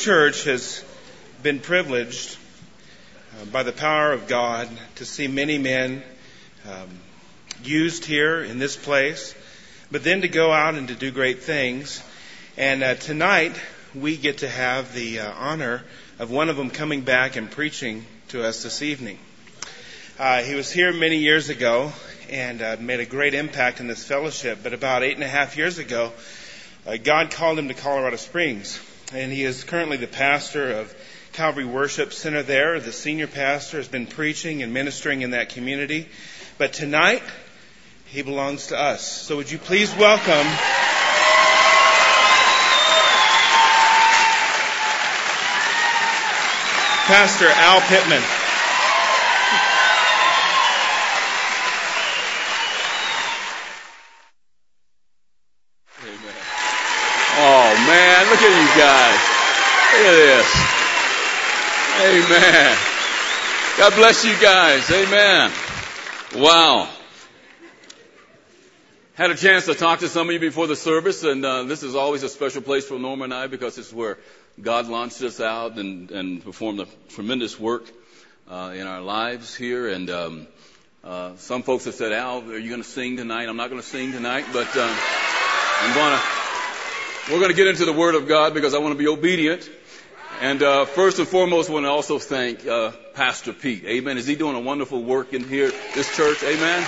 church has been privileged by the power of God to see many men used here in this place, but then to go out and to do great things. And tonight we get to have the honor of one of them coming back and preaching to us this evening. He was here many years ago and made a great impact in this fellowship. But about 8.5 years ago, God called him to Colorado Springs. And he is currently the pastor of Calvary Worship Center there. The senior pastor has been preaching and ministering in that community. But tonight, he belongs to us. So would you please welcome Pastor Al Pittman. Look at you guys. Look at this. Amen. God bless you guys. Amen. Wow. Had a chance to talk to some of you before the service, and this is always a special place for Norma and I because it's where God launched us out and performed a tremendous work in our lives here. And some folks have said, Al, are you going to sing tonight? I'm not going to sing tonight, but We're going to get into the Word of God because I want to be obedient. And first and foremost, I want to also thank Pastor Pete. Amen. Is he doing a wonderful work in here, this church? Amen.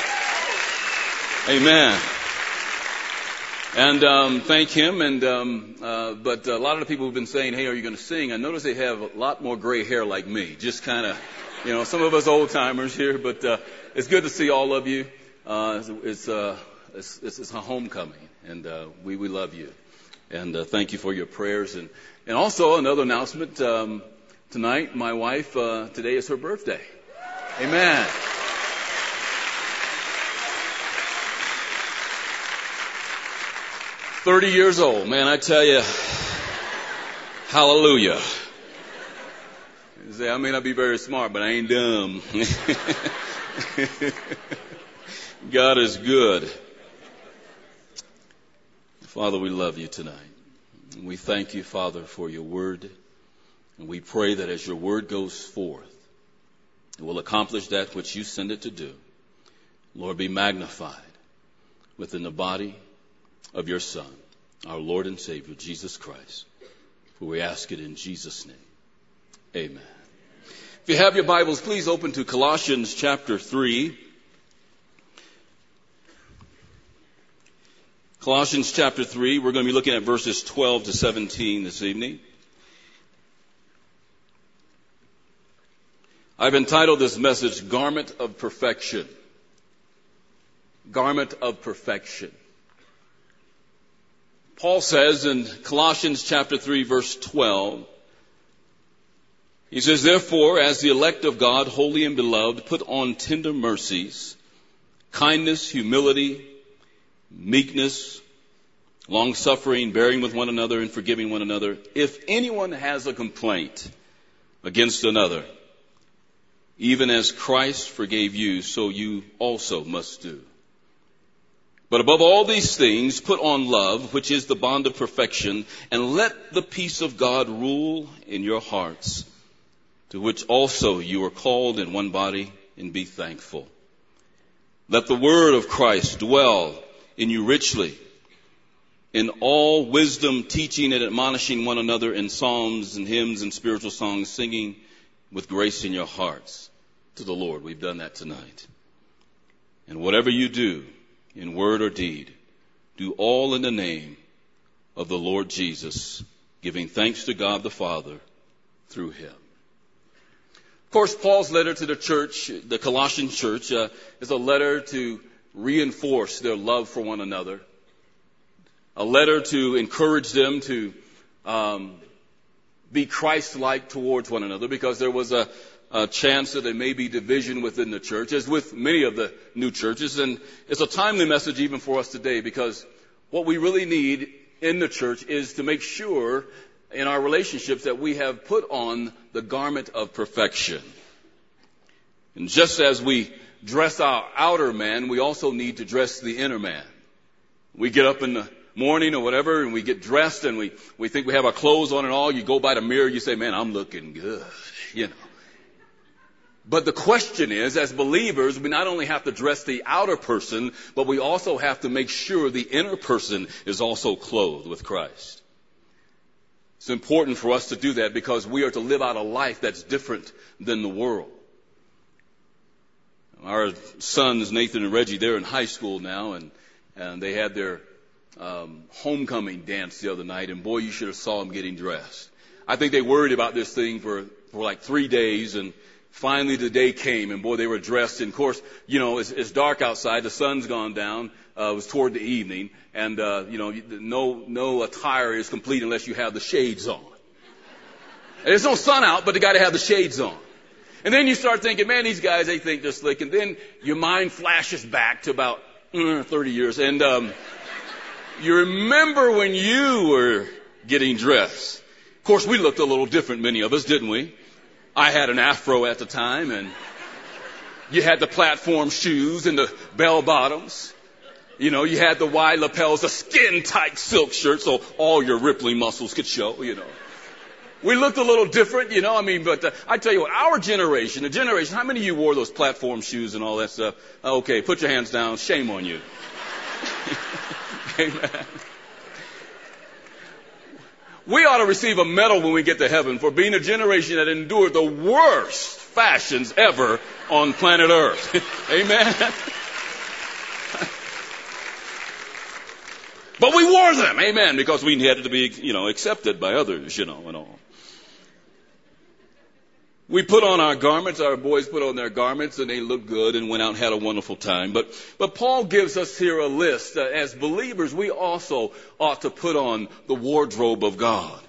Amen. And thank him. And but a lot of the people who've been saying, hey, are you going to sing? I notice they have a lot more gray hair like me. Just kind of, you know, some of us old-timers here. But it's good to see all of you. It's a homecoming. And we love you. And thank you for your prayers. And also another announcement, tonight, my wife, today is her birthday. Amen. Woo! 30 years old, man, I tell you, hallelujah. You say, I may not be very smart, but I ain't dumb. God is good. Father, we love you tonight. We thank you, Father, for your word. And we pray that as your word goes forth, it will accomplish that which you send it to do. Lord, be magnified within the body of your Son, our Lord and Savior, Jesus Christ. For we ask it in Jesus' name. Amen. If you have your Bibles, please open to Colossians chapter 3. Colossians chapter 3, we're going to be looking at verses 12 to 17 this evening. I've entitled this message, Garment of Perfection. Garment of Perfection. Paul says in Colossians chapter 3, verse 12, he says, therefore, as the elect of God, holy and beloved, put on tender mercies, kindness, humility, meekness, long-suffering, bearing with one another and forgiving one another. If anyone has a complaint against another, even as Christ forgave you, so you also must do. But above all these things, put on love, which is the bond of perfection, and let the peace of God rule in your hearts, to which also you are called in one body, and be thankful. Let the word of Christ dwell in you richly, in all wisdom, teaching and admonishing one another in psalms and hymns and spiritual songs, singing with grace in your hearts to the Lord. We've done that tonight. And whatever you do in word or deed, do all in the name of the Lord Jesus, giving thanks to God the Father through him. Of course, Paul's letter to the church, the Colossian church, is a letter to reinforce their love for one another, a letter to encourage them to be Christ-like towards one another, because there was a chance that there may be division within the church, as with many of the new churches. And it's a timely message even for us today, because what we really need in the church is to make sure in our relationships that we have put on the garment of perfection. And just as we dress our outer man, we also need to dress the inner man. We get up in the morning or whatever, and we get dressed and we think we have our clothes on and all. You go by the mirror, you say, man, I'm looking good, you know. But the question is, as believers, we not only have to dress the outer person, but we also have to make sure the inner person is also clothed with Christ. It's important for us to do that because we are to live out a life that's different than the world. Our sons, Nathan and Reggie, they're in high school now, and they had their homecoming dance the other night, and boy, you should have saw them getting dressed. I think they worried about this thing for like 3 days, and finally the day came, and boy, they were dressed. And of course, you know, it's dark outside, the sun's gone down. It was toward the evening, and you know, no attire is complete unless you have the shades on. There's no sun out, but they got to have the shades on. And then you start thinking, man, these guys, they think they're slick. And then your mind flashes back to about 30 years. And you remember when you were getting dressed. Of course, we looked a little different, many of us, didn't we? I had an afro at the time, and you had the platform shoes and the bell bottoms. You know, you had the wide lapels, the skin-tight silk shirt, so all your rippling muscles could show, you know. We looked a little different, you know, I mean, but I tell you what, our generation, how many of you wore those platform shoes and all that stuff? Okay, put your hands down. Shame on you. Amen. We ought to receive a medal when we get to heaven for being a generation that endured the worst fashions ever on planet Earth. Amen. But we wore them, amen, because we needed to be, you know, accepted by others, you know, and all. We put on our garments, our boys put on their garments, and they looked good and went out and had a wonderful time. But Paul gives us here a list. As believers, we also ought to put on the wardrobe of God.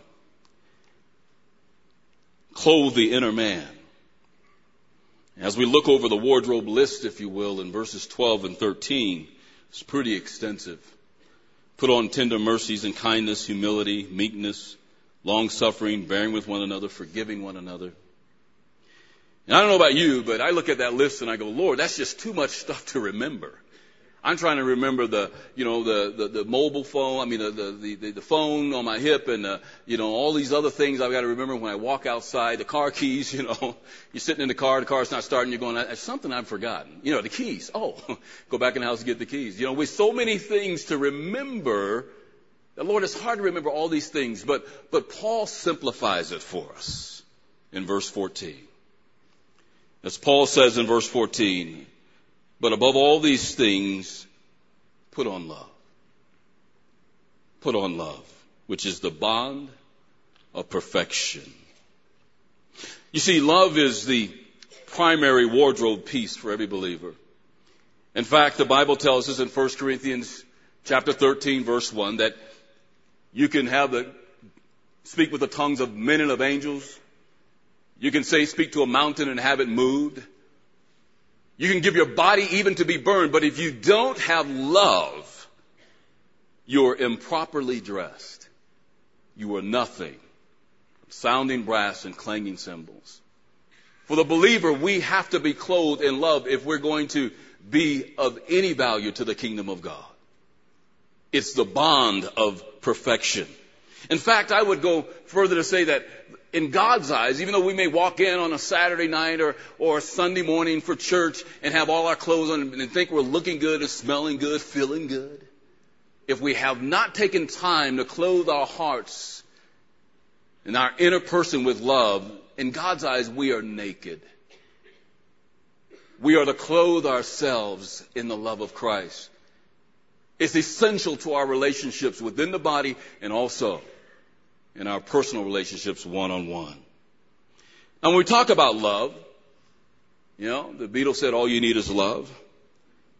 Clothe the inner man. As we look over the wardrobe list, if you will, in verses 12 and 13, it's pretty extensive. Put on tender mercies and kindness, humility, meekness, long-suffering, bearing with one another, forgiving one another. And I don't know about you, but I look at that list and I go, Lord, that's just too much stuff to remember. I'm trying to remember the mobile phone, I mean, the phone on my hip and, you know, all these other things I've got to remember when I walk outside, the car keys, you know, you're sitting in the car's not starting, you're going, that's something I've forgotten. You know, the keys. Oh, go back in the house and get the keys. You know, with so many things to remember, the Lord, it's hard to remember all these things, but Paul simplifies it for us in verse 14. As Paul says in verse 14, but above all these things, put on love. Put on love, which is the bond of perfection. You see, love is the primary wardrobe piece for every believer. In fact, the Bible tells us in 1 Corinthians chapter 13, verse 1, that you can speak with the tongues of men and of angels. You can speak to a mountain and have it moved. You can give your body even to be burned, but if you don't have love, you're improperly dressed. You are nothing. Sounding brass and clanging cymbals. For the believer, we have to be clothed in love if we're going to be of any value to the kingdom of God. It's the bond of perfection. In fact, I would go further to say that in God's eyes, even though we may walk in on a Saturday night or a Sunday morning for church and have all our clothes on and think we're looking good and smelling good, feeling good, if we have not taken time to clothe our hearts and our inner person with love, in God's eyes, we are naked. We are to clothe ourselves in the love of Christ. It's essential to our relationships within the body and also in our personal relationships one-on-one. Now, when we talk about love, you know, the Beatles said, all you need is love.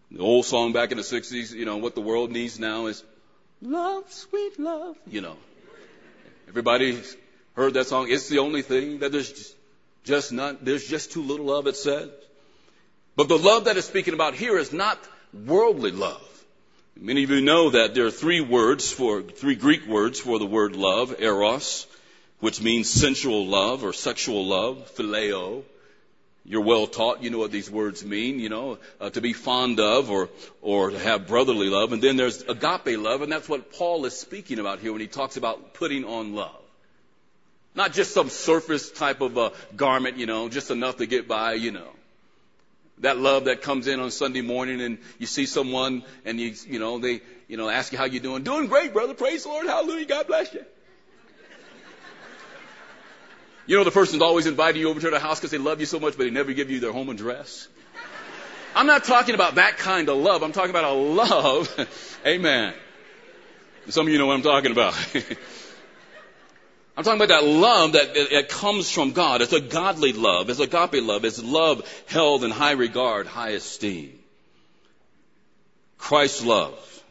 The old song back in the 60s, you know, what the world needs now is love, sweet love. You know, everybody's heard that song. It's the only thing that there's just too little love, it said. But the love that it's speaking about here is not worldly love. Many of you know that there are three Greek words for the word love, eros, which means sensual love or sexual love, phileo, You're well taught. You know what these words mean, to be fond of or to have brotherly love. And then there's agape love, and that's what Paul is speaking about here when he talks about putting on love. Not just some surface type of a garment, just enough to get by, That love that comes in on Sunday morning and you see someone and they ask you how you doing. Doing great, brother. Praise the Lord. Hallelujah. God bless you. The person's always inviting you over to their house because they love you so much, but they never give you their home address. I'm not talking about that kind of love. I'm talking about a love. Amen. Some of you know what I'm talking about. I'm talking about that love that comes from God. It's a godly love. It's agape love. It's love held in high regard, high esteem. Christ's love,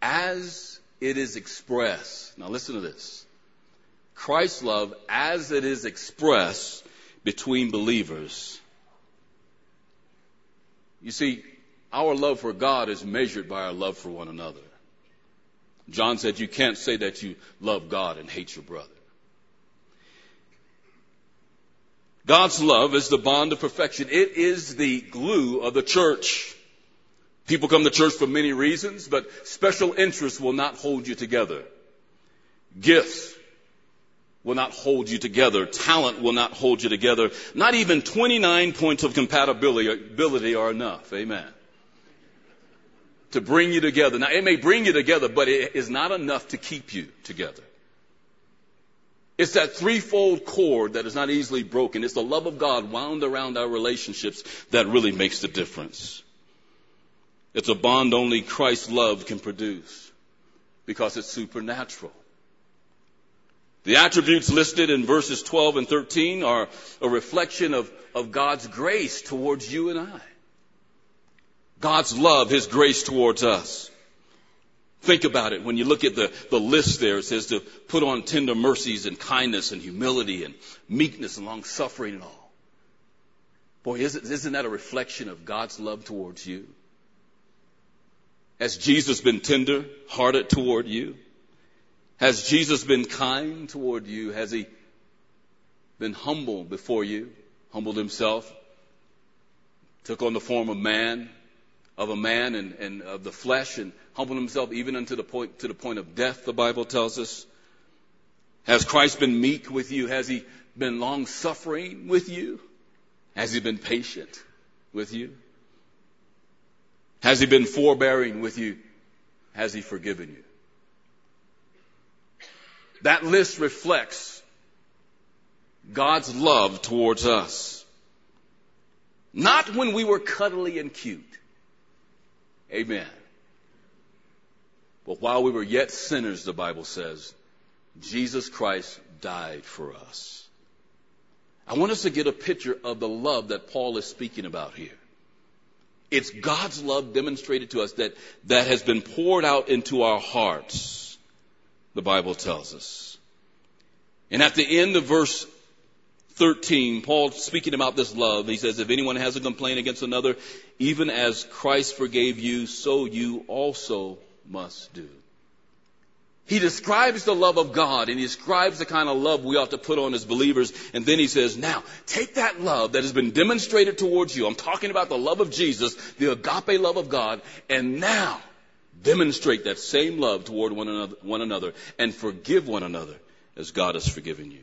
as it is expressed. Now listen to this. Christ's love, as it is expressed between believers. You see, our love for God is measured by our love for one another. John said you can't say that you love God and hate your brother. God's love is the bond of perfection. It is the glue of the church. People come to church for many reasons, but special interests will not hold you together. Gifts will not hold you together. Talent will not hold you together. Not even 29 points of compatibility are enough. Amen. To bring you together. Now, it may bring you together, but it is not enough to keep you together. It's that threefold cord that is not easily broken. It's the love of God wound around our relationships that really makes the difference. It's a bond only Christ's love can produce because it's supernatural. The attributes listed in verses 12 and 13 are a reflection of God's grace towards you and I. God's love, His grace towards us. Think about it. When you look at the list there, it says to put on tender mercies and kindness and humility and meekness and long-suffering and all. Boy, isn't that a reflection of God's love towards you? Has Jesus been tender-hearted toward you? Has Jesus been kind toward you? Has He been humble before you? Humbled Himself, took on the form of a man and of the flesh, and humbled Himself even unto the point of death, the Bible tells us. Has Christ been meek with you? Has He been long-suffering with you? Has He been patient with you? Has He been forbearing with you? Has He forgiven you? That list reflects God's love towards us. Not when we were cuddly and cute. Amen. But while we were yet sinners, the Bible says, Jesus Christ died for us. I want us to get a picture of the love that Paul is speaking about here. It's God's love demonstrated to us that has been poured out into our hearts, the Bible tells us. And at the end of verse 13, Paul speaking about this love, he says, if anyone has a complaint against another, even as Christ forgave you, so you also must do. He describes the love of God, and he describes the kind of love we ought to put on as believers. And then he says, now, take that love that has been demonstrated towards you. I'm talking about the love of Jesus, the agape love of God, and now demonstrate that same love toward one another and forgive one another as God has forgiven you.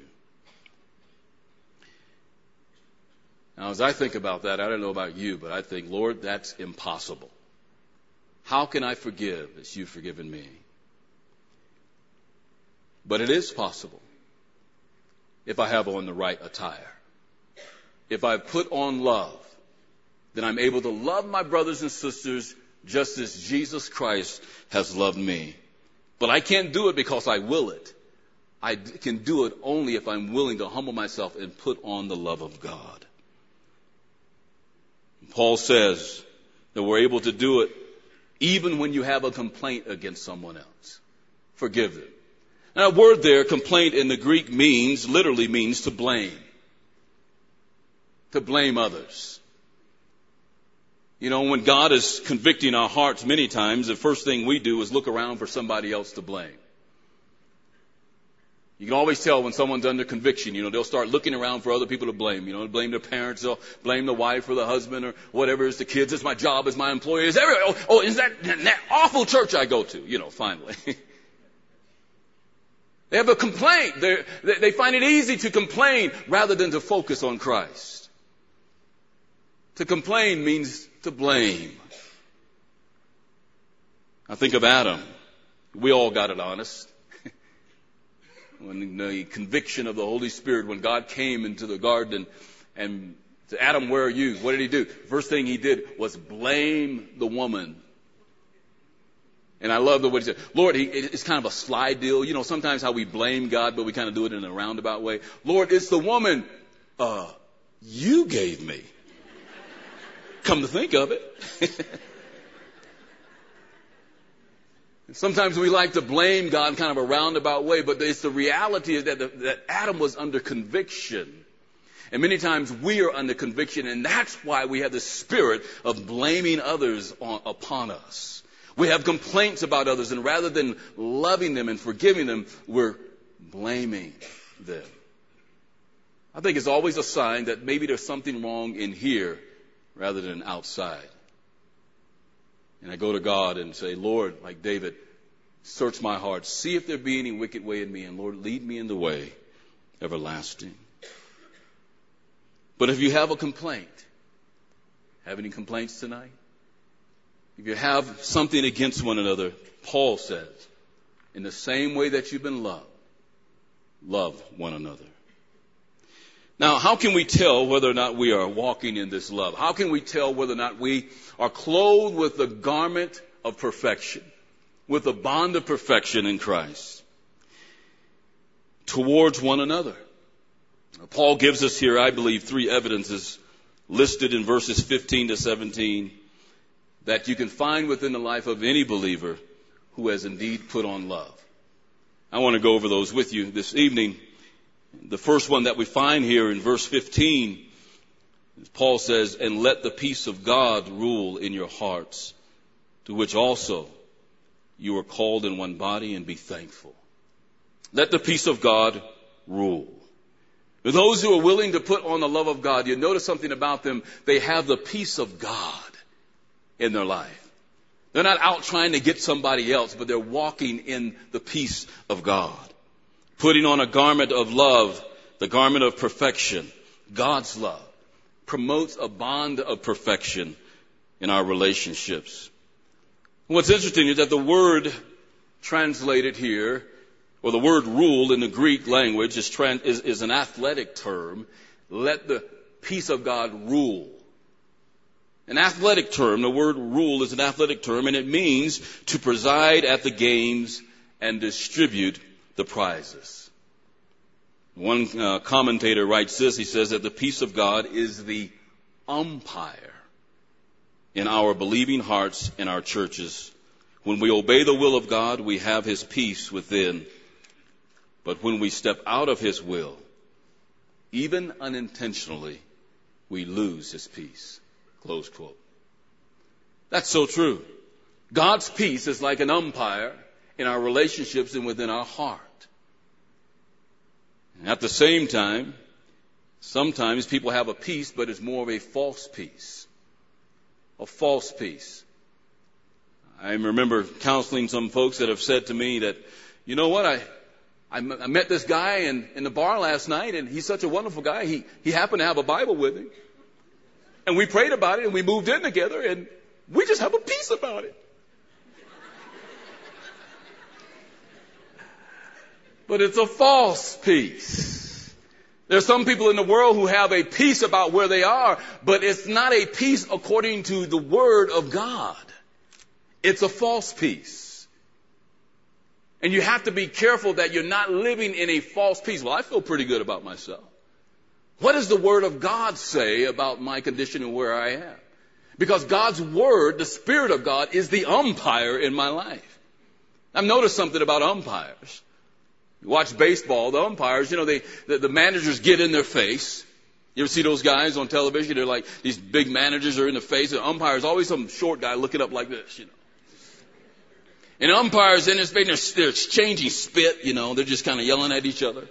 Now, as I think about that, I don't know about you, but I think, Lord, that's impossible. How can I forgive as you've forgiven me? But it is possible if I have on the right attire. If I put on love, then I'm able to love my brothers and sisters just as Jesus Christ has loved me. But I can't do it because I will it. I can do it only if I'm willing to humble myself and put on the love of God. Paul says that we're able to do it even when you have a complaint against someone else. Forgive them. Now, that word there, complaint, in the Greek literally means to blame. To blame others. When God is convicting our hearts many times, the first thing we do is look around for somebody else to blame. You can always tell when someone's under conviction, you know, they'll start looking around for other people to blame. You know, blame their parents, they'll blame the wife or the husband or whatever, it's the kids, it's my job, it's my employer, it's everything. Oh, is that awful church I go to, you know, finally. They have a complaint. They find it easy to complain rather than to focus on Christ. To complain means to blame. I think of Adam. We all got it honest. When the conviction of the Holy Spirit, when God came into the garden and to Adam, where are you? What did he do? First thing he did was blame the woman. And I love the way he said, Lord, it's kind of a sly deal. You know, sometimes how we blame God, but we kind of do it in a roundabout way. Lord, it's the woman you gave me. Come to think of it. Sometimes we like to blame God in kind of a roundabout way, but it's the reality is that Adam was under conviction. And many times we are under conviction, and that's why we have the spirit of blaming others upon us. We have complaints about others, and rather than loving them and forgiving them, we're blaming them. I think it's always a sign that maybe there's something wrong in here rather than outside. And I go to God and say, Lord, like David, search my heart, see if there be any wicked way in me, and Lord, lead me in the way everlasting. But if you have a complaint, have any complaints tonight? If you have something against one another, Paul says, in the same way that you've been loved, love one another. Now, how can we tell whether or not we are walking in this love? How can we tell whether or not we are clothed with the garment of perfection, with the bond of perfection in Christ towards one another? Paul gives us here, I believe, three evidences listed in verses 15 to 17 that you can find within the life of any believer who has indeed put on love. I want to go over those with you this evening. The first one that we find here in verse 15, Paul says, and let the peace of God rule in your hearts, to which also you are called in one body, and be thankful. Let the peace of God rule. For those who are willing to put on the love of God, you notice something about them. They have the peace of God in their life. They're not out trying to get somebody else, but they're walking in the peace of God. Putting on a garment of love, the garment of perfection, God's love, promotes a bond of perfection in our relationships. What's interesting is that the word translated here, or the word rule in the Greek language, is an athletic term. Let the peace of God rule. An athletic term, the word rule is an athletic term, and it means to preside at the games and distribute the prizes. One commentator writes this. He says that the peace of God is the umpire in our believing hearts and our churches. When we obey the will of God, we have his peace within. But when we step out of his will, even unintentionally, we lose his peace. Close quote. That's so true. God's peace is like an umpire in our relationships and within our heart. And at the same time, sometimes people have a peace, but it's more of a false peace. A false peace. I remember counseling some folks that have said to me that, you know what, I met this guy in the bar last night, and he's such a wonderful guy. He happened to have a Bible with him. And we prayed about it, and we moved in together, and we just have a peace about it. But it's a false peace. There's some people in the world who have a peace about where they are, but it's not a peace according to the Word of God. It's a false peace. And you have to be careful that you're not living in a false peace. Well, I feel pretty good about myself. What does the Word of God say about my condition and where I am? Because God's Word, the Spirit of God, is the umpire in my life. I've noticed something about umpires. You watch baseball, the umpires, you know, the managers get in their face. You ever see those guys on television? They're like, these big managers are in the face. The umpire is always some short guy looking up like this, you know. And the umpire's in there spitting, they're exchanging spit, you know, they're just kind of yelling at each other.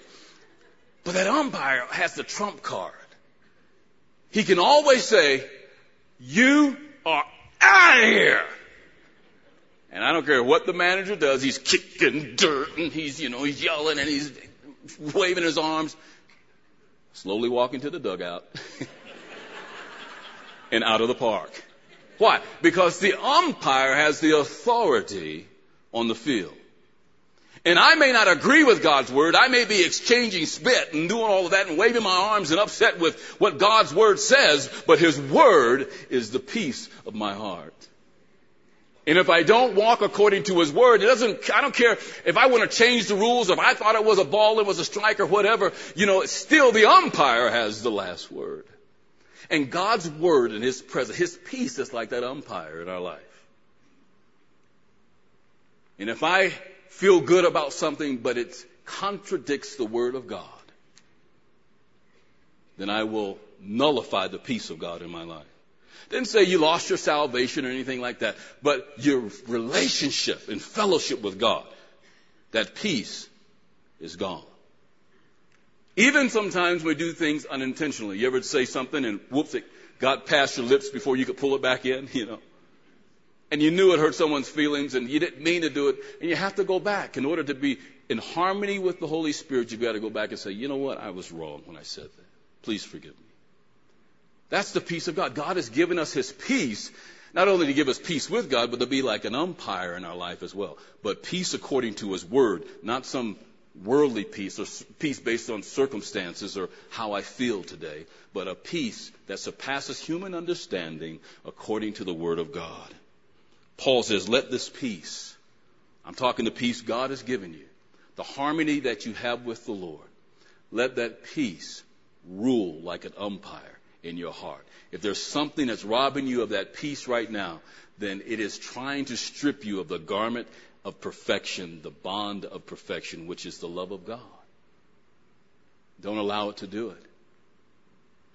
But that umpire has the trump card. He can always say, you are out of here. And I don't care what the manager does, he's kicking dirt and he's yelling and he's waving his arms, slowly walking to the dugout and out of the park. Why? Because the umpire has the authority on the field. And I may not agree with God's word. I may be exchanging spit and doing all of that and waving my arms and upset with what God's word says, but his word is the peace of my heart. And if I don't walk according to his word, I don't care if I want to change the rules, if I thought it was a ball, it was a strike or whatever, it's still the umpire has the last word. And God's word and his presence, his peace is like that umpire in our life. And if I feel good about something, but it contradicts the word of God, then I will nullify the peace of God in my life. Didn't say you lost your salvation or anything like that, but your relationship and fellowship with God, that peace is gone. Even sometimes we do things unintentionally. You ever say something and whoops, it got past your lips before you could pull it back in, And you knew it hurt someone's feelings and you didn't mean to do it. And you have to go back. In order to be in harmony with the Holy Spirit, you've got to go back and say, you know what? I was wrong when I said that. Please forgive me. That's the peace of God. God has given us his peace, not only to give us peace with God, but to be like an umpire in our life as well. But peace according to his word, not some worldly peace or peace based on circumstances or how I feel today, but a peace that surpasses human understanding according to the word of God. Paul says, let this peace, I'm talking the peace God has given you, the harmony that you have with the Lord, let that peace rule like an umpire in your heart. If there's something that's robbing you of that peace right now, then it is trying to strip you of the garment of perfection, the bond of perfection, which is the love of God. Don't allow it to do it.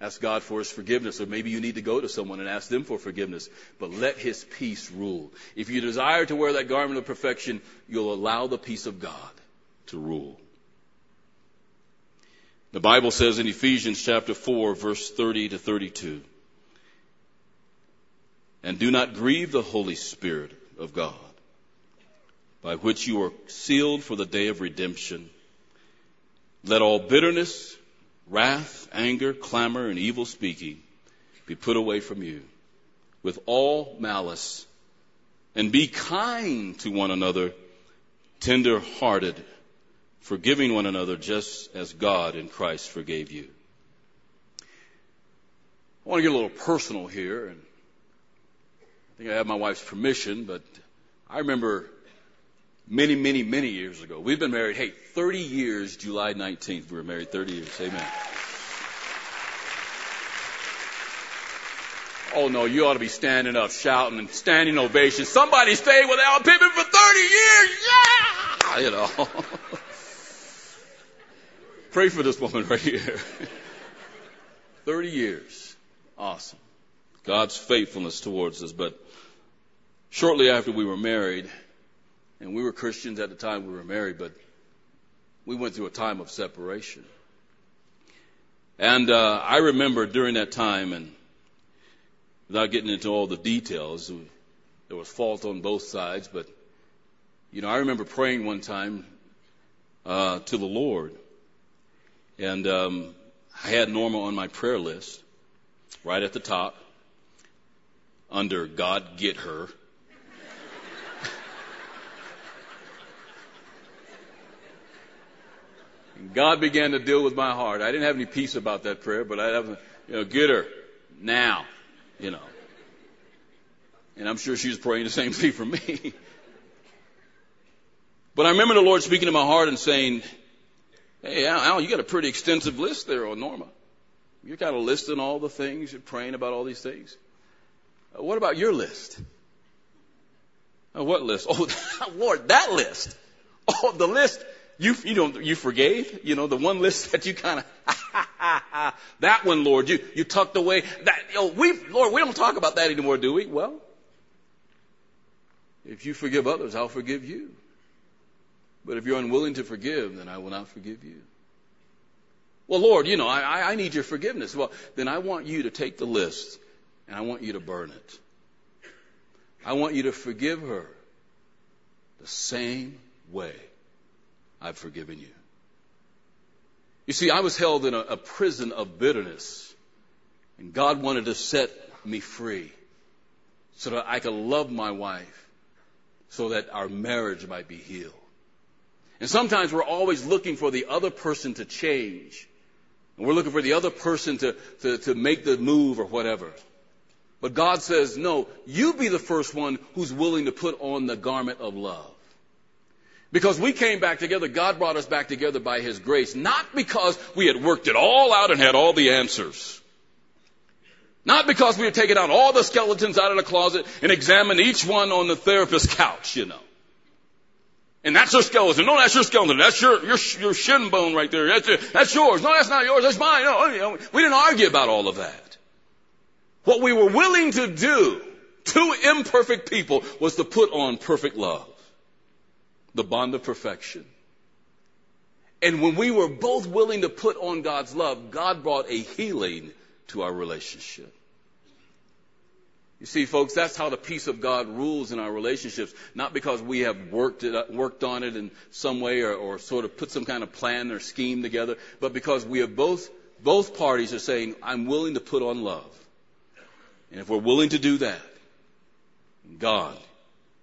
Ask God for his forgiveness, or maybe you need to go to someone and ask them for forgiveness, but let his peace rule. If you desire to wear that garment of perfection, you'll allow the peace of God to rule. The Bible says in Ephesians chapter 4, verse 30 to 32, and do not grieve the Holy Spirit of God, by which you are sealed for the day of redemption. Let all bitterness, wrath, anger, clamor, and evil speaking be put away from you with all malice, and be kind to one another, tender-hearted, forgiving one another just as God in Christ forgave you. I want to get a little personal here, and I think I have my wife's permission, but I remember many, many, many years ago. We've been married, 30 years, July 19th. We were married 30 years. Amen. Oh, no, you ought to be standing up, shouting, and standing ovation. Somebody stayed with Al Pittman for 30 years. Yeah! Pray for this woman right here. 30 years. Awesome. God's faithfulness towards us. But shortly after we were married, and we were Christians at the time we were married, but we went through a time of separation. And I remember during that time, and without getting into all the details, there was fault on both sides, but I remember praying one time to the Lord, and I had Norma on my prayer list, right at the top, under God get her. God began to deal with my heart. I didn't have any peace about that prayer, but I have, get her now, And I'm sure she was praying the same thing for me. But I remember the Lord speaking to my heart and saying, hey, Al, you got a pretty extensive list there on Norma. You're kind of listing all the things, you're praying about all these things. What about your list? Oh, what list? Oh, Lord, that list. Oh, the list. You forgave, the one list that you kind of, that one, Lord, you tucked away. That, Lord, we don't talk about that anymore, do we? Well, If you forgive others, I'll forgive you. But if you're unwilling to forgive, then I will not forgive you. Well, Lord, you know, I need your forgiveness. Well, then I want you to take the list and I want you to burn it. I want you to forgive her the same way I've forgiven you. You see, I was held in a prison of bitterness, and God wanted to set me free so that I could love my wife, so that our marriage might be healed. And sometimes we're always looking for the other person to change, and we're looking for the other person to make the move or whatever. But God says, no, you be the first one who's willing to put on the garment of love. Because we came back together, God brought us back together by His grace, not because we had worked it all out and had all the answers. Not because we had taken out all the skeletons out of the closet and examined each one on the therapist's couch, you know. And that's your skeleton. No, that's your skeleton. That's your shin bone right there. That's yours. No, that's not yours. That's mine. No, you know, we didn't argue about all of that. What we were willing to do to imperfect people was to put on perfect love. The bond of perfection. And when we were both willing to put on God's love, God brought a healing to our relationship. You see, folks, that's how the peace of God rules in our relationships. Not because we have worked on it in some way or sort of put some kind of plan or scheme together, but because we have both parties are saying, I'm willing to put on love. And if we're willing to do that, God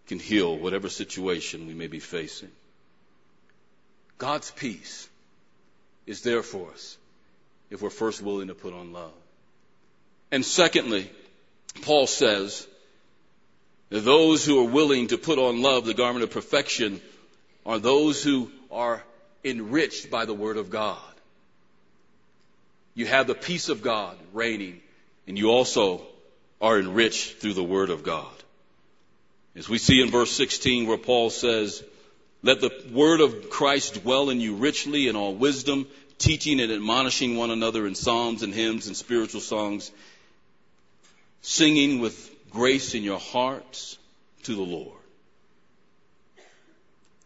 can heal whatever situation we may be facing. God's peace is there for us if we're first willing to put on love. And secondly, Paul says that those who are willing to put on love, the garment of perfection, are those who are enriched by the Word of God. You have the peace of God reigning, and you also are enriched through the Word of God. As we see in verse 16 where Paul says, let the word of Christ dwell in you richly in all wisdom, teaching and admonishing one another in psalms and hymns and spiritual songs, singing with grace in your hearts to the Lord.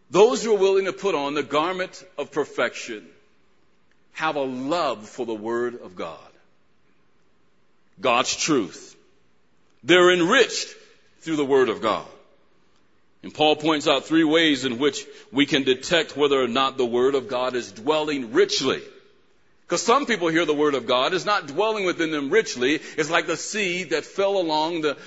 Those who are willing to put on the garment of perfection have a love for the Word of God, God's truth. They're enriched through the Word of God. And Paul points out three ways in which we can detect whether or not the Word of God is dwelling richly. Because some people hear the Word of God is not dwelling within them richly. It's like the seed that fell along the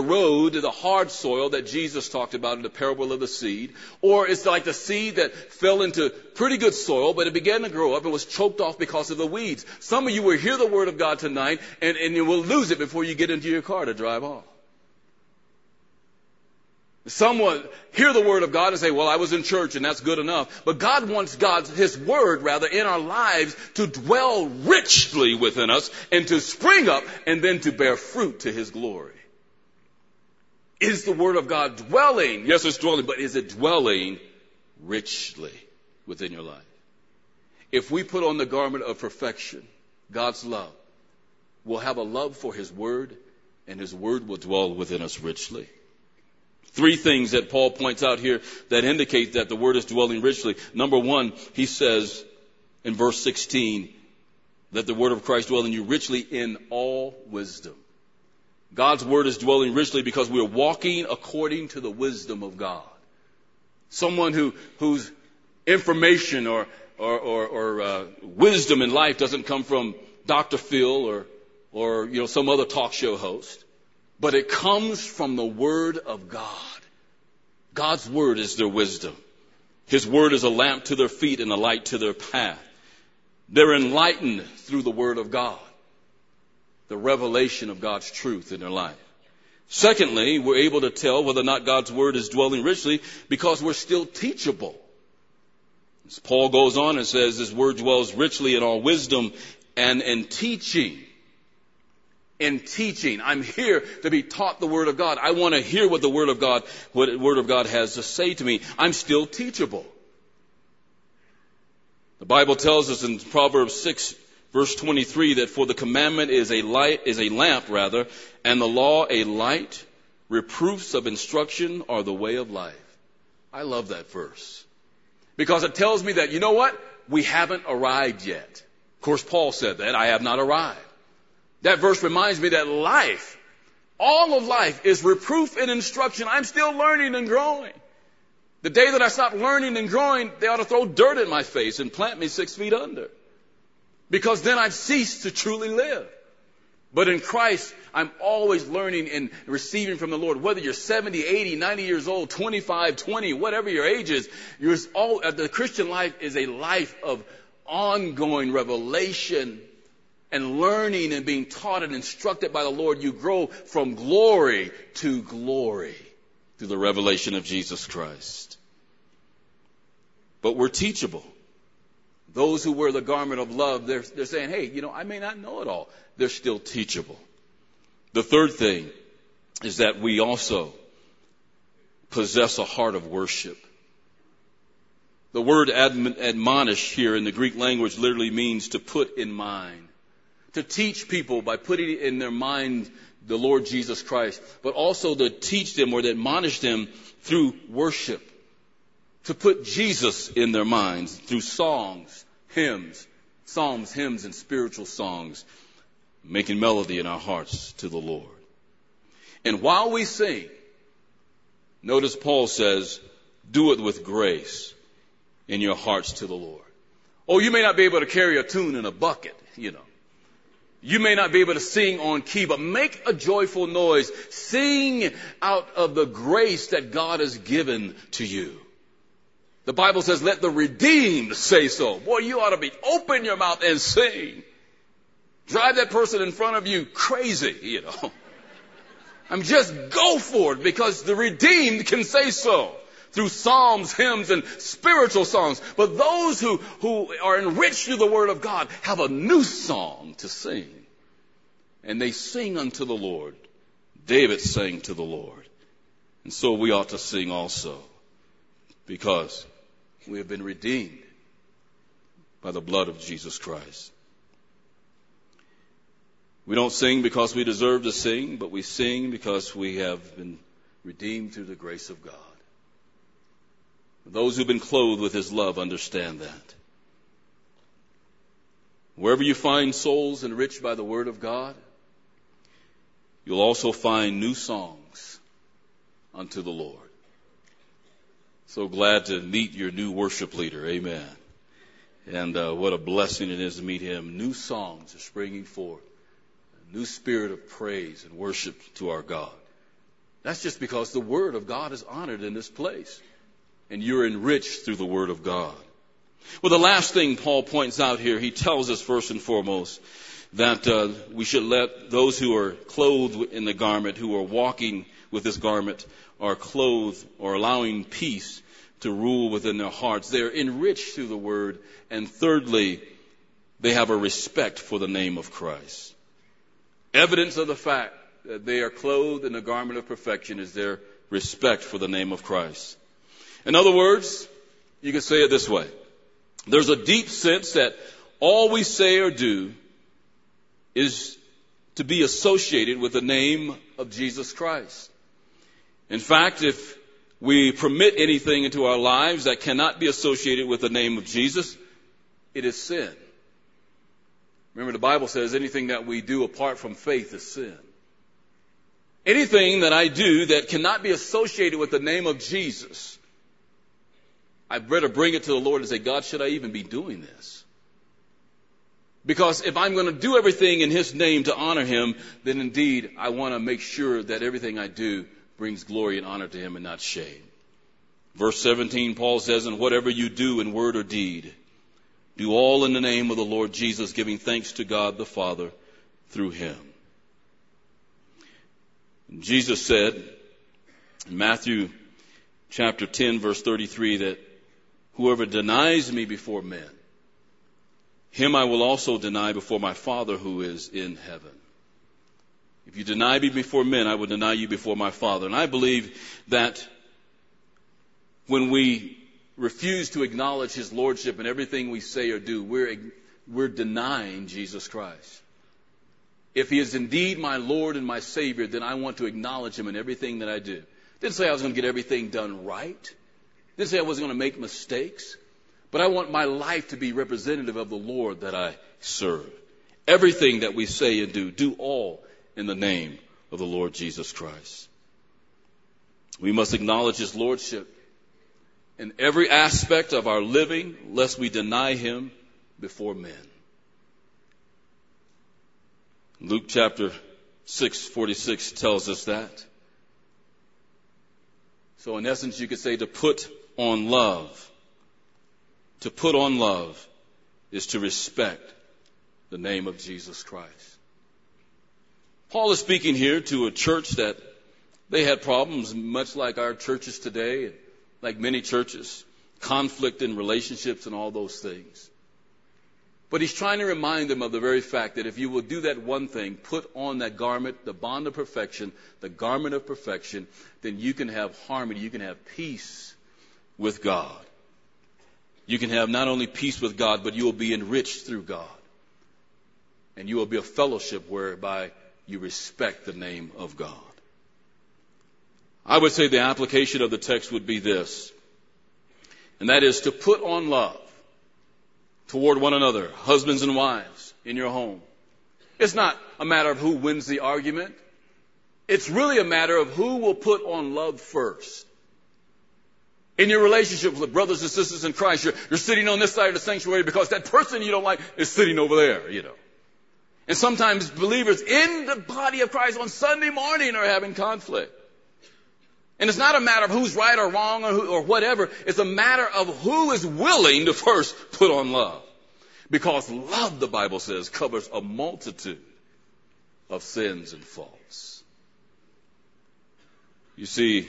road, the hard soil that Jesus talked about in the parable of the seed. Or it's like the seed that fell into pretty good soil, but it began to grow up and was choked off because of the weeds. Some of you will hear the Word of God tonight, and you will lose it before you get into your car to drive off. Someone hear the Word of God and say, well, I was in church and that's good enough. But God wants His Word, rather, in our lives to dwell richly within us and to spring up and then to bear fruit to His glory. Is the Word of God dwelling? Yes, it's dwelling, but is it dwelling richly within your life? If we put on the garment of perfection, God's love, we'll have a love for His Word, and His Word will dwell within us richly. Three things that Paul points out here that indicate that the Word is dwelling richly. Number one, he says in verse 16, that the Word of Christ dwell in you richly in all wisdom. God's Word is dwelling richly because we are walking according to the wisdom of God. Someone whose information or wisdom in life doesn't come from Dr. Phil or you know, some other talk show host. But it comes from the Word of God. God's Word is their wisdom. His Word is a lamp to their feet and a light to their path. They're enlightened through the Word of God, the revelation of God's truth in their life. Secondly, we're able to tell whether or not God's Word is dwelling richly because we're still teachable. As Paul goes on and says, His Word dwells richly in all wisdom and in teaching. In teaching, I'm here to be taught the Word of God. I want to hear what the Word of God has to say to me. I'm still teachable. The Bible tells us in Proverbs 6, verse 23, that for the commandment is a lamp, and the law a light, Reproofs of instruction are the way of life. I love that verse because it tells me that, you know what? We haven't arrived yet. Of course, Paul said that. I have not arrived. That verse reminds me that life, all of life, is reproof and instruction. I'm still learning and growing. The day that I stop learning and growing, they ought to throw dirt in my face and plant me 6 feet under. Because then I've ceased to truly live. But in Christ, I'm always learning and receiving from the Lord. Whether you're 70, 80, 90 years old, 25, 20, whatever your age is, the Christian life is a life of ongoing revelation and learning and being taught and instructed by the Lord. You grow from glory to glory through the revelation of Jesus Christ. But we're teachable. Those who wear the garment of love, they're saying, hey, you know, I may not know it all. They're still teachable. The third thing is that we also possess a heart of worship. The word admonish here in the Greek language literally means to put in mind, to teach people by putting in their mind the Lord Jesus Christ, but also to teach them or to admonish them through worship. To put Jesus in their minds through psalms, hymns, and spiritual songs, making melody in our hearts to the Lord. And while we sing, notice Paul says, do it with grace in your hearts to the Lord. Oh, you may not be able to carry a tune in a bucket, you know. You may not be able to sing on key, but make a joyful noise. Sing out of the grace that God has given to you. The Bible says, let the redeemed say so. Boy, you ought to be open your mouth and sing. Drive that person in front of you crazy, you know. I'm just go for it because the redeemed can say so through psalms, hymns, and spiritual songs. But those who are enriched through the Word of God have a new song to sing. And they sing unto the Lord. David sang to the Lord. And so we ought to sing also because we have been redeemed by the blood of Jesus Christ. We don't sing because we deserve to sing, but we sing because we have been redeemed through the grace of God. Those who've been clothed with His love understand that. Wherever you find souls enriched by the Word of God, you'll also find new songs unto the Lord. So glad to meet your new worship leader. Amen. And what a blessing it is to meet him. New songs are springing forth. A new spirit of praise and worship to our God. That's just because the Word of God is honored in this place. And you're enriched through the Word of God. Well, the last thing Paul points out here, he tells us first and foremost that we should let those who are clothed in the garment, who are walking with this garment, are clothed or allowing peace to rule within their hearts. They're enriched through the Word. And thirdly, they have a respect for the name of Christ. Evidence of the fact that they are clothed in the garment of perfection is their respect for the name of Christ. In other words, you can say it this way. There's a deep sense that all we say or do is to be associated with the name of Jesus Christ. In fact, if we permit anything into our lives that cannot be associated with the name of Jesus, it is sin. Remember, the Bible says anything that we do apart from faith is sin. Anything that I do that cannot be associated with the name of Jesus, I better bring it to the Lord and say, God, should I even be doing this? Because if I'm going to do everything in His name to honor Him, then indeed I want to make sure that everything I do brings glory and honor to Him and not shame. Verse 17, Paul says, and whatever you do in word or deed, do all in the name of the Lord Jesus, giving thanks to God the Father through Him. And Jesus said in Matthew chapter 10, verse 33, that whoever denies me before men, him I will also deny before my Father who is in heaven. If you deny me before men, I will deny you before my Father. And I believe that when we refuse to acknowledge His Lordship in everything we say or do, we're denying Jesus Christ. If he is indeed my Lord and my Savior, then I want to acknowledge him in everything that I do. Didn't say I was going to get everything done right. Didn't say I wasn't going to make mistakes. But I want my life to be representative of the Lord that I serve. Everything that we say and do all in the name of the Lord Jesus Christ. We must acknowledge his lordship in every aspect of our living, lest we deny him before men. Luke chapter 6:46 tells us that. So in essence, you could say to put on love. To put on love is to respect the name of Jesus Christ. Paul is speaking here to a church that they had problems much like our churches today, and like many churches, conflict in relationships and all those things. But he's trying to remind them of the very fact that if you will do that one thing, put on that garment, the bond of perfection, the garment of perfection, then you can have harmony, you can have peace with God. You can have not only peace with God, but you will be enriched through God. And you will be a fellowship whereby you respect the name of God. I would say the application of the text would be this, and that is to put on love toward one another, husbands and wives in your home. It's not a matter of who wins the argument. It's really a matter of who will put on love first. In your relationship with brothers and sisters in Christ, you're sitting on this side of the sanctuary because that person you don't like is sitting over there, you know. And sometimes believers in the body of Christ on Sunday morning are having conflict. And it's not a matter of who's right or wrong or whatever. It's a matter of who is willing to first put on love. Because love, the Bible says, covers a multitude of sins and faults. You see,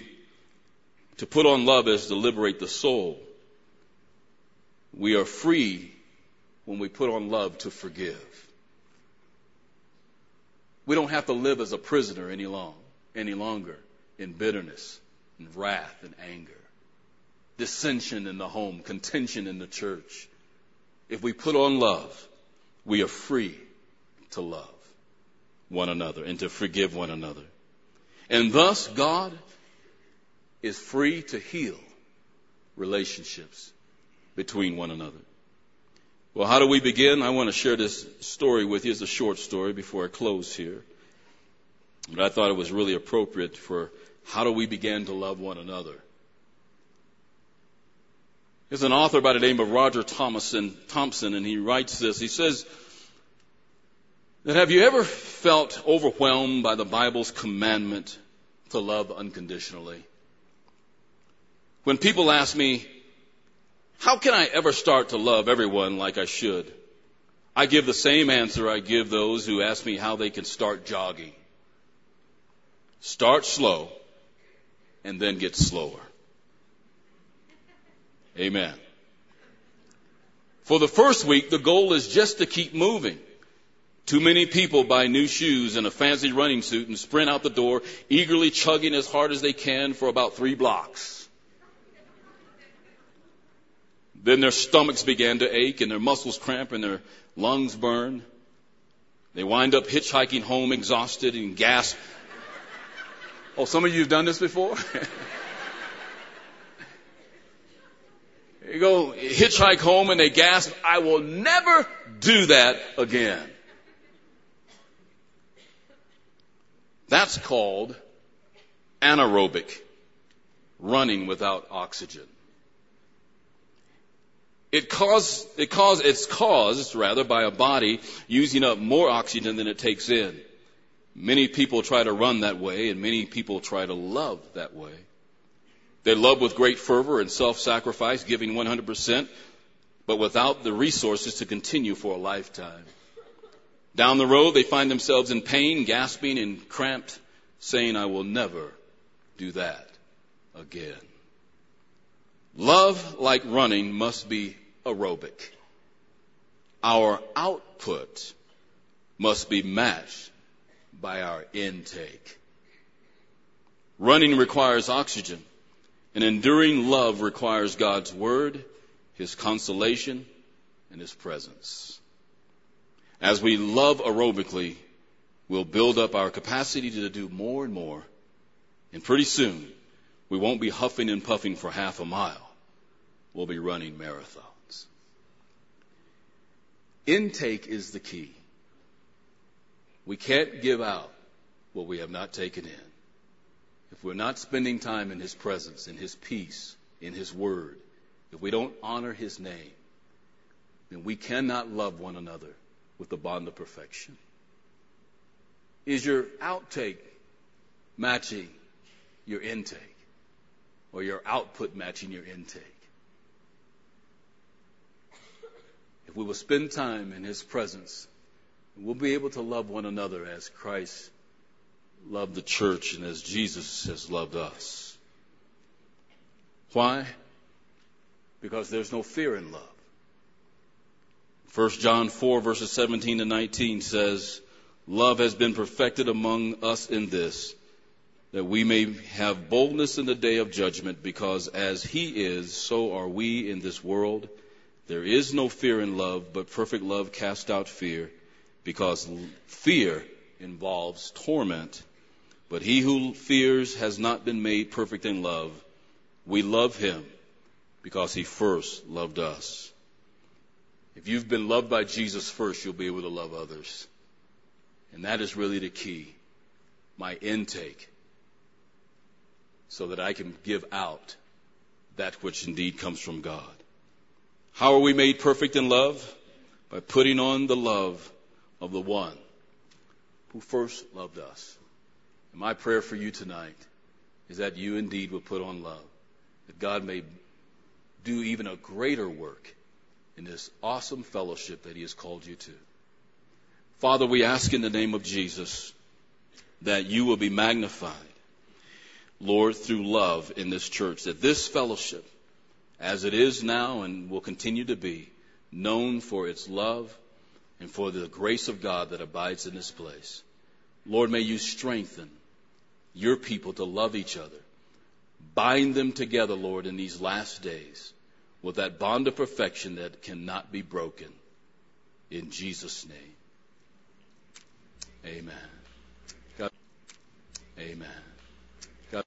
to put on love is to liberate the soul. We are free when we put on love to forgive. We don't have to live as a prisoner any longer. In bitterness, and wrath, and anger, dissension in the home, contention in the church. If we put on love, we are free to love one another and to forgive one another. And thus, God is free to heal relationships between one another. Well, how do we begin? I want to share this story with you. It's a short story before I close here. But I thought it was really appropriate for how do we begin to love one another. There's an author by the name of Roger Thompson, and he writes this. He says that, have you ever felt overwhelmed by the Bible's commandment to love unconditionally? When people ask me, how can I ever start to love everyone like I should? I give the same answer I give those who ask me how they can start jogging. Start slow, and then get slower. Amen. For the first week, the goal is just to keep moving. Too many people buy new shoes and a fancy running suit and sprint out the door, eagerly chugging as hard as they can for about 3 blocks. Then their stomachs began to ache, and their muscles cramp, and their lungs burn. They wind up hitchhiking home exhausted and gasp. Oh, some of you have done this before? You go hitchhike home and they gasp, I will never do that again. That's called anaerobic, running without oxygen. It's caused by a body using up more oxygen than it takes in. Many people try to run that way, and many people try to love that way. They love with great fervor and self-sacrifice, giving 100%, but without the resources to continue for a lifetime. Down the road, they find themselves in pain, gasping and cramped, saying, I will never do that again. Love, like running, must be aerobic. Our output must be matched by our intake. Running requires oxygen, and enduring love requires God's word, his consolation, and his presence. As we love aerobically, We'll build up our capacity to do more and more. And pretty soon, we won't be huffing and puffing for half a mile. We'll be running marathons. Intake is the key. We can't give out what we have not taken in. If we're not spending time in His presence, in His peace, in His word, if we don't honor His name, then we cannot love one another with the bond of perfection. Is your outtake matching your intake? Or your output matching your intake? If we will spend time in His presence, we'll be able to love one another as Christ loved the church and as Jesus has loved us. Why? Because there's no fear in love. 1 John 4, verses 17 to 19 says, "Love has been perfected among us in this, that we may have boldness in the day of judgment, because as He is, so are we in this world. There is no fear in love, but perfect love casts out fear, because fear involves torment. But he who fears has not been made perfect in love. We love Him because He first loved us." If you've been loved by Jesus first, you'll be able to love others. And that is really the key, my intake, so that I can give out that which indeed comes from God. How are we made perfect in love? By putting on the love of the one who first loved us. And my prayer for you tonight is that you indeed will put on love, that God may do even a greater work in this awesome fellowship that He has called you to. Father, we ask in the name of Jesus that You will be magnified, Lord, through love in this church, that this fellowship, as it is now and will continue to be, known for its love and for the grace of God that abides in this place. Lord, may You strengthen Your people to love each other. Bind them together, Lord, in these last days with that bond of perfection that cannot be broken. In Jesus' name, amen. God, amen.